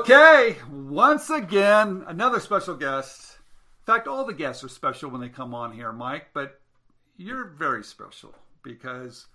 Okay, once again, another special guest. In fact, all the guests are special when they come on here, Mike, but you're very special because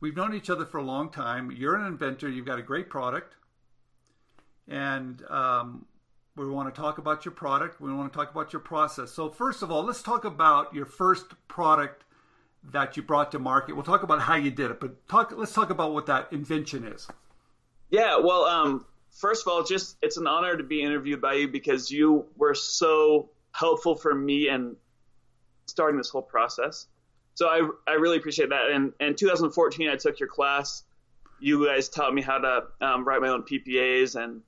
we've known each other for a long time. You're an inventor. You've got a great product, and we want to talk about your product. We want to talk about your process. So first of all, let's talk about your first product that you brought to market. We'll talk about how you did it, but let's talk about what that invention is. Yeah, well, first of all, it's an honor to be interviewed by you because you were so helpful for me in starting this whole process. So I really appreciate that. And in 2014, I took your class. You guys taught me how to write my own PPAs and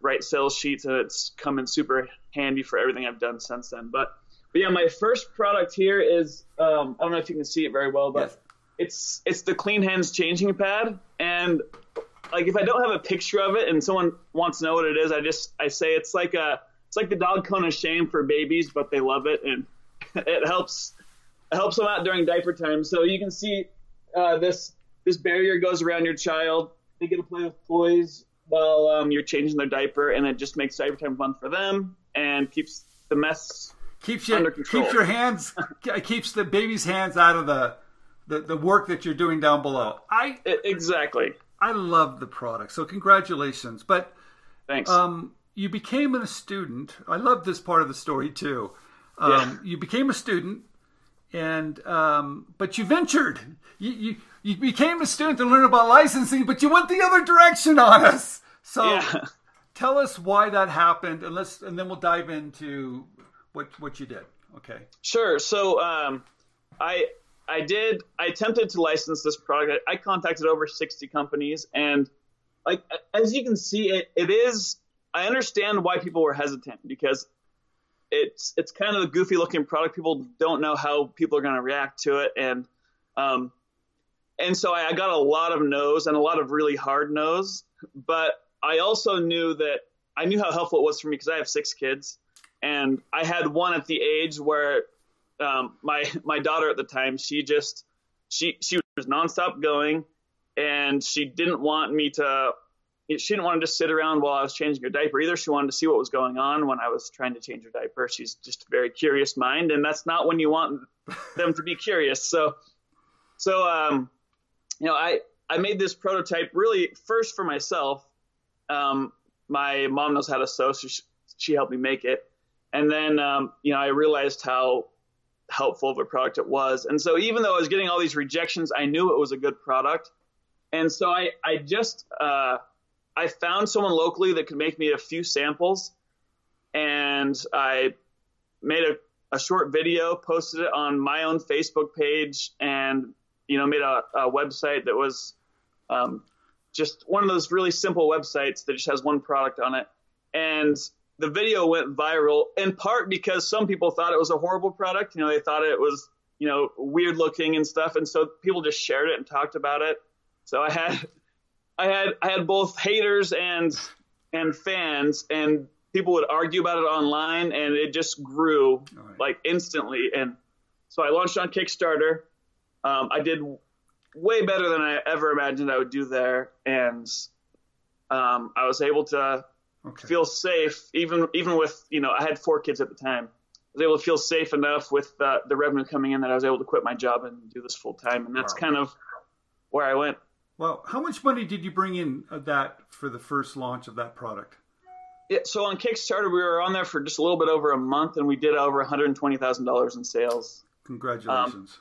write sales sheets, and it's come in super handy for everything I've done since then. But yeah, my first product here is, I don't know if you can see it very well, but yes. It's the Clean Hands Changing Pad. And like, if I don't have a picture of it and someone wants to know what it is, I say it's like the dog cone of shame for babies, but they love it, and it helps them out during diaper time. So you can see this barrier goes around your child. They get to play with toys while you're changing their diaper, and it just makes diaper time fun for them and keeps the mess under control. Keeps your hands, keeps the baby's hands out of the work that you're doing down below. Exactly. I love the product, so congratulations. But thanks. You became a student. I love this part of the story too. Yeah. You became a student, and but you ventured. You became a student to learn about licensing, but you went the other direction on us. So yeah. Tell us why that happened, and then we'll dive into what you did. Okay. Sure. So I attempted to license this product. I contacted over 60 companies, and like as you can see, it is. I understand why people were hesitant because it's kind of a goofy looking product. People don't know how people are going to react to it. And so I got a lot of no's and a lot of really hard no's, but I also knew that I knew how helpful it was for me because I have 6 kids, and I had one at the age where my daughter at the time, she was nonstop going, and she didn't want to just sit around while I was changing her diaper either. She wanted to see what was going on when I was trying to change her diaper. She's just a very curious mind, and that's not when you want them to be curious. So you know, I made this prototype really first for myself. My mom knows how to sew, so she helped me make it. And then, you know, I realized how helpful of a product it was. And so even though I was getting all these rejections, I knew it was a good product. And so I found someone locally that could make me a few samples, and I made a short video, posted it on my own Facebook page, and, you know, made a website that was just one of those really simple websites that just has one product on it. And the video went viral in part because some people thought it was a horrible product. You know, they thought it was, you know, weird looking and stuff. And so people just shared it and talked about it. So I had both haters and fans, and people would argue about it online, and it just grew like instantly. And so I launched on Kickstarter. I did way better than I ever imagined I would do there, and I was able to feel safe, even with, you know, I had 4 kids at the time. I was able to feel safe enough with the revenue coming in that I was able to quit my job and do this full time, and that's kind of where I went. Well, how much money did you bring in of that for the first launch of that product? Yeah, so on Kickstarter, we were on there for just a little bit over a month, and we did over $120,000 in sales. Congratulations.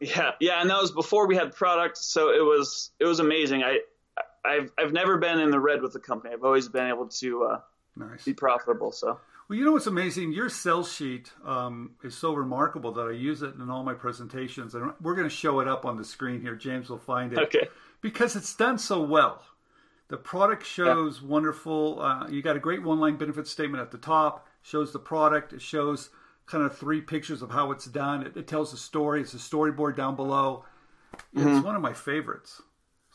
Yeah, and that was before we had products, so it was amazing. I've never been in the red with the company. I've always been able to be profitable. So. Well, you know what's amazing? Your sales sheet is so remarkable that I use it in all my presentations, and we're going to show it up on the screen here. James will find it. Okay. Because it's done so well. The product shows wonderful. You got a great one-line benefit statement at the top. Shows the product. It shows kind of 3 pictures of how it's done. It tells a story. It's a storyboard down below. Mm-hmm. It's one of my favorites.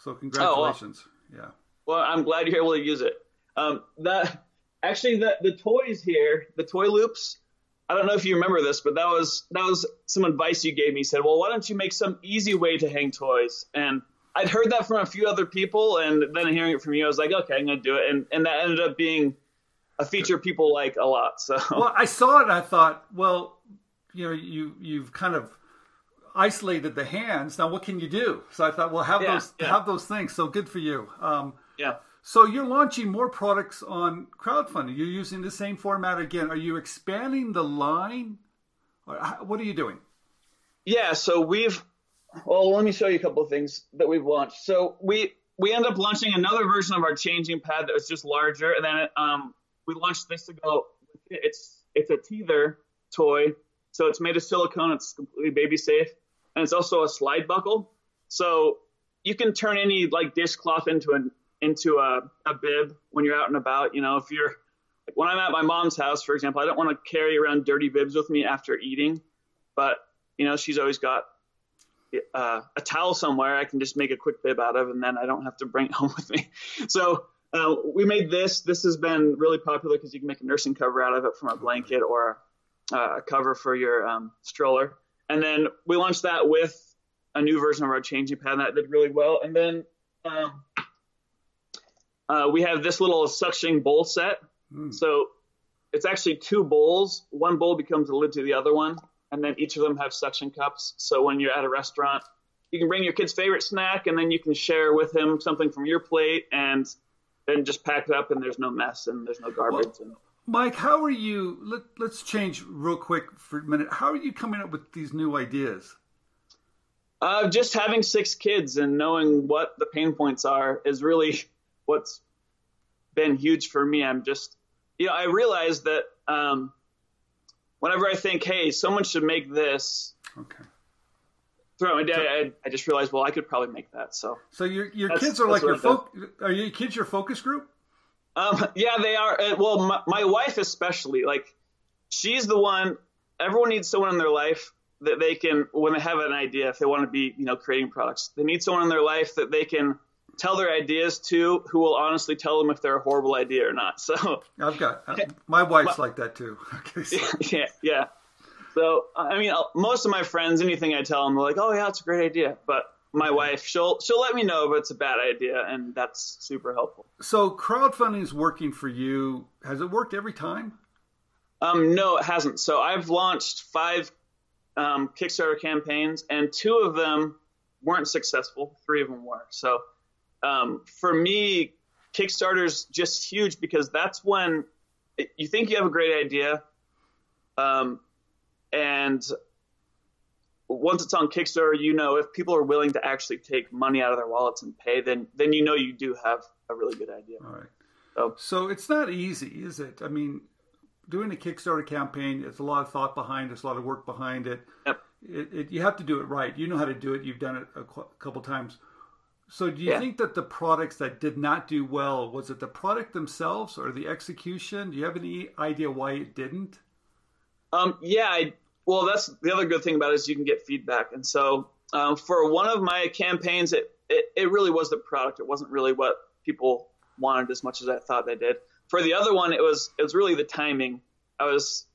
So congratulations. Oh, well. Yeah. Well, I'm glad you're able to use it. The toys here, the toy loops, I don't know if you remember this, but that was some advice you gave me. You said, well, why don't you make some easy way to hang toys? And I'd heard that from a few other people, and then hearing it from you, I was like, okay, I'm going to do it. And that ended up being a feature people like a lot. So, well, I saw it and I thought, well, you know, you've kind of isolated the hands. Now, what can you do? So I thought, well, have those things. So good for you. Yeah. So you're launching more products on crowdfunding. You're using the same format again. Are you expanding the line? Or what are you doing? Yeah. So well, let me show you a couple of things that we've launched. So we end up launching another version of our changing pad that was just larger. And then we launched this to go. It's a teether toy. So it's made of silicone. It's completely baby safe. And it's also a slide buckle. So you can turn any like dishcloth into a bib when you're out and about. You know, if you're like, when I'm at my mom's house, for example, I don't want to carry around dirty bibs with me after eating. But, you know, she's always got a towel somewhere I can just make a quick bib out of, and then I don't have to bring it home with me. So we made this. This has been really popular because you can make a nursing cover out of it from a blanket or a cover for your stroller. And then we launched that with a new version of our changing pad, and that did really well. And then we have this little suction bowl set. So it's actually two bowls. One bowl becomes a lid to the other one. And then each of them have suction cups. So when you're at a restaurant, you can bring your kid's favorite snack, and then you can share with him something from your plate, and then just pack it up, and there's no mess and there's no garbage. Well, Mike, how are you? Let's change real quick for a minute. How are you coming up with these new ideas? Just having 6 kids and knowing what the pain points are is really what's been huge for me. I'm just, you know, I realized that, whenever I think, hey, someone should make this, okay, throughout my day, so, I just realized, well, I could probably make that. So your kids are like are your kids your focus group? Yeah, they are. Well, my wife especially, like, she's the one. Everyone needs someone in their life that they can, when they have an idea, if they want to be, you know, creating products, they need someone in their life that they can tell their ideas to, who will honestly tell them if they're a horrible idea or not. So I've got my wife's like that too. Okay, so. Yeah. So I mean, most of my friends, anything I tell them, they're like, "Oh yeah, it's a great idea." But my wife, she'll let me know if it's a bad idea, and that's super helpful. So crowdfunding is working for you. Has it worked every time? No, it hasn't. So I've launched 5 Kickstarter campaigns, and 2 of them weren't successful. 3 of them were. So for me, Kickstarter's just huge because that's when you think you have a great idea. And once it's on Kickstarter, you know, if people are willing to actually take money out of their wallets and pay, then you know you do have a really good idea. All right. So it's not easy, is it? I mean, doing a Kickstarter campaign, it's a lot of thought behind it, it's a lot of work behind it. Yep. You have to do it right. You know how to do it. You've done it a couple times. So do you think that the products that did not do well, was it the product themselves or the execution? Do you have any idea why it didn't? Well, that's the other good thing about it is you can get feedback. And so for one of my campaigns, it really was the product. It wasn't really what people wanted as much as I thought they did. For the other one, it was really the timing. I was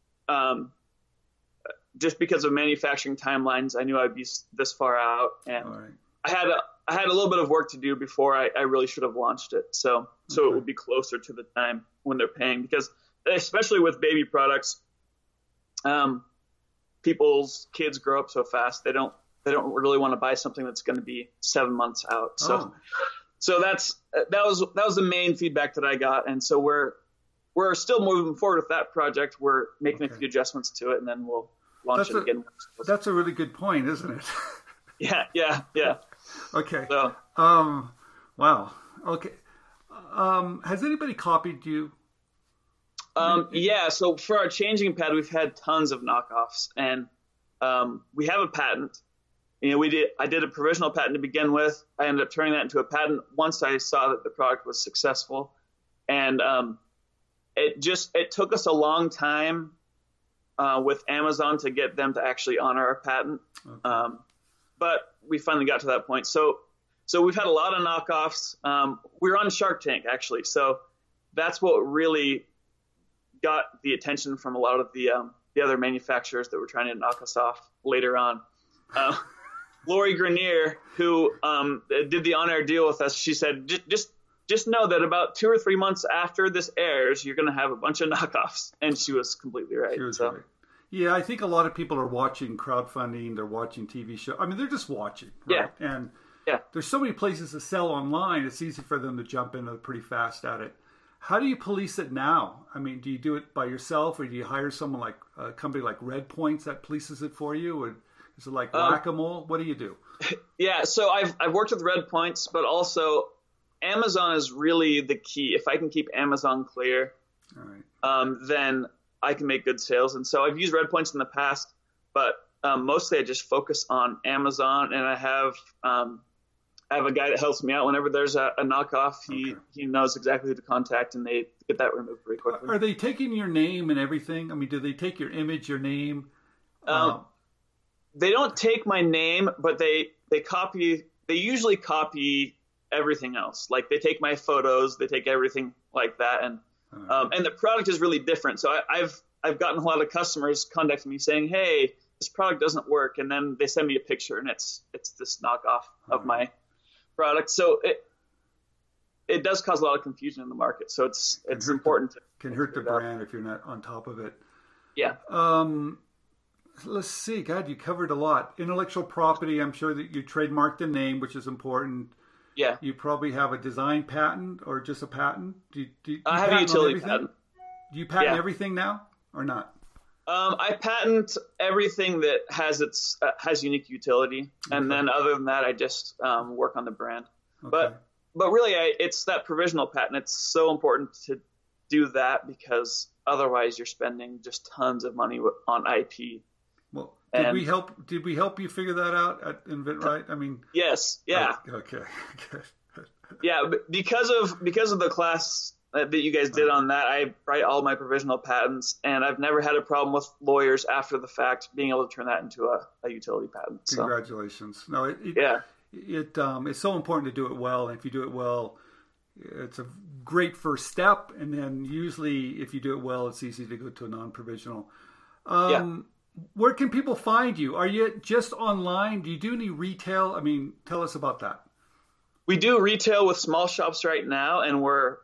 just because of manufacturing timelines, I knew I'd be this far out. And all right. I had a little bit of work to do before I really should have launched it. So it would be closer to the time when they're paying, because especially with baby products, people's kids grow up so fast. They don't really want to buy something that's going to be 7 months out. So that was the main feedback that I got. And so we're still moving forward with that project. We're making a few adjustments to it, and then we'll launch it again. That's a really good point, isn't it? Yeah. Okay. So, wow. Okay. Has anybody copied you? Yeah. So for our changing pad, we've had tons of knockoffs, and we have a patent. You know, I did a provisional patent to begin with. I ended up turning that into a patent once I saw that the product was successful, and it took us a long time with Amazon to get them to actually honor our patent. Okay. But we finally got to that point. So we've had a lot of knockoffs. We're on Shark Tank, actually. So that's what really got the attention from a lot of the other manufacturers that were trying to knock us off later on. Lori Grenier, who did the on-air deal with us, she said, just know that about 2 or 3 months after this airs, you're going to have a bunch of knockoffs. And she was completely right. She was right. Yeah, I think a lot of people are watching crowdfunding. They're watching TV shows. I mean, they're just watching. Right? Yeah. And there's so many places to sell online. It's easy for them to jump in pretty fast at it. How do you police it now? I mean, do you do it by yourself, or do you hire someone like a company like Red Points that polices it for you? Or is it like whack-a-mole? What do you do? Yeah, so I've worked with Red Points, but also Amazon is really the key. If I can keep Amazon clear, all right, then I can make good sales. And so I've used Red Points in the past, but mostly I just focus on Amazon, and I have a guy that helps me out whenever there's a knockoff. He knows exactly who to contact, and they get that removed pretty quickly. Are they taking your name and everything? I mean, do they take your image, your name? They don't take my name, but they usually copy everything else. Like, they take my photos, they take everything like that. And and the product is really different. So I've gotten a lot of customers contacting me saying, "Hey, this product doesn't work," and then they send me a picture, and it's this knockoff of my product. So it does cause a lot of confusion in the market. So it's important. Can hurt the brand if you're not on top of it. Yeah. Let's see. God, you covered a lot. Intellectual property. I'm sure that you trademarked the name, which is important. Yeah. You probably have a design patent or just a patent. Do you I have a utility patent. Do you patent everything now or not? I patent everything that has its has unique utility, and then other than that, I just work on the brand. Okay. But really, it's that provisional patent. It's so important to do that, because otherwise, you're spending just tons of money on IP. Well, did we help you figure that out at InventRight? I mean, yes, yeah, okay, yeah. Because of the class that you guys did on that, I write all my provisional patents, and I've never had a problem with lawyers after the fact being able to turn that into a utility patent. So. Congratulations. No, it's so important to do it well. And if you do it well, it's a great first step. And then usually if you do it well, it's easy to go to a non-provisional. Where can people find you? Are you just online? Do you do any retail? I mean, tell us about that. We do retail with small shops right now, and we're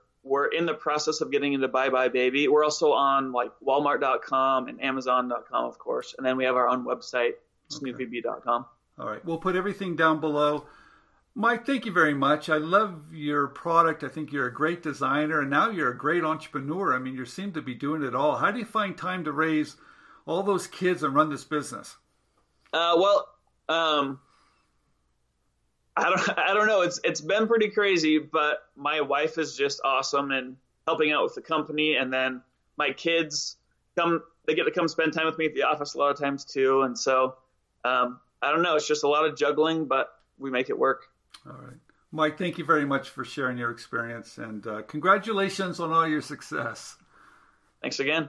in the process of getting into Bye Bye Baby. We're also on like Walmart.com and Amazon.com, of course. And then we have our own website, SnoofyBee.com. All right. We'll put everything down below. Mike, thank you very much. I love your product. I think you're a great designer, and now you're a great entrepreneur. I mean, you seem to be doing it all. How do you find time to raise all those kids and run this business? I don't know. It's been pretty crazy, but my wife is just awesome and helping out with the company. And then my kids get to come spend time with me at the office a lot of times too. And so, I don't know. It's just a lot of juggling, but we make it work. All right. Mike, thank you very much for sharing your experience, and congratulations on all your success. Thanks again.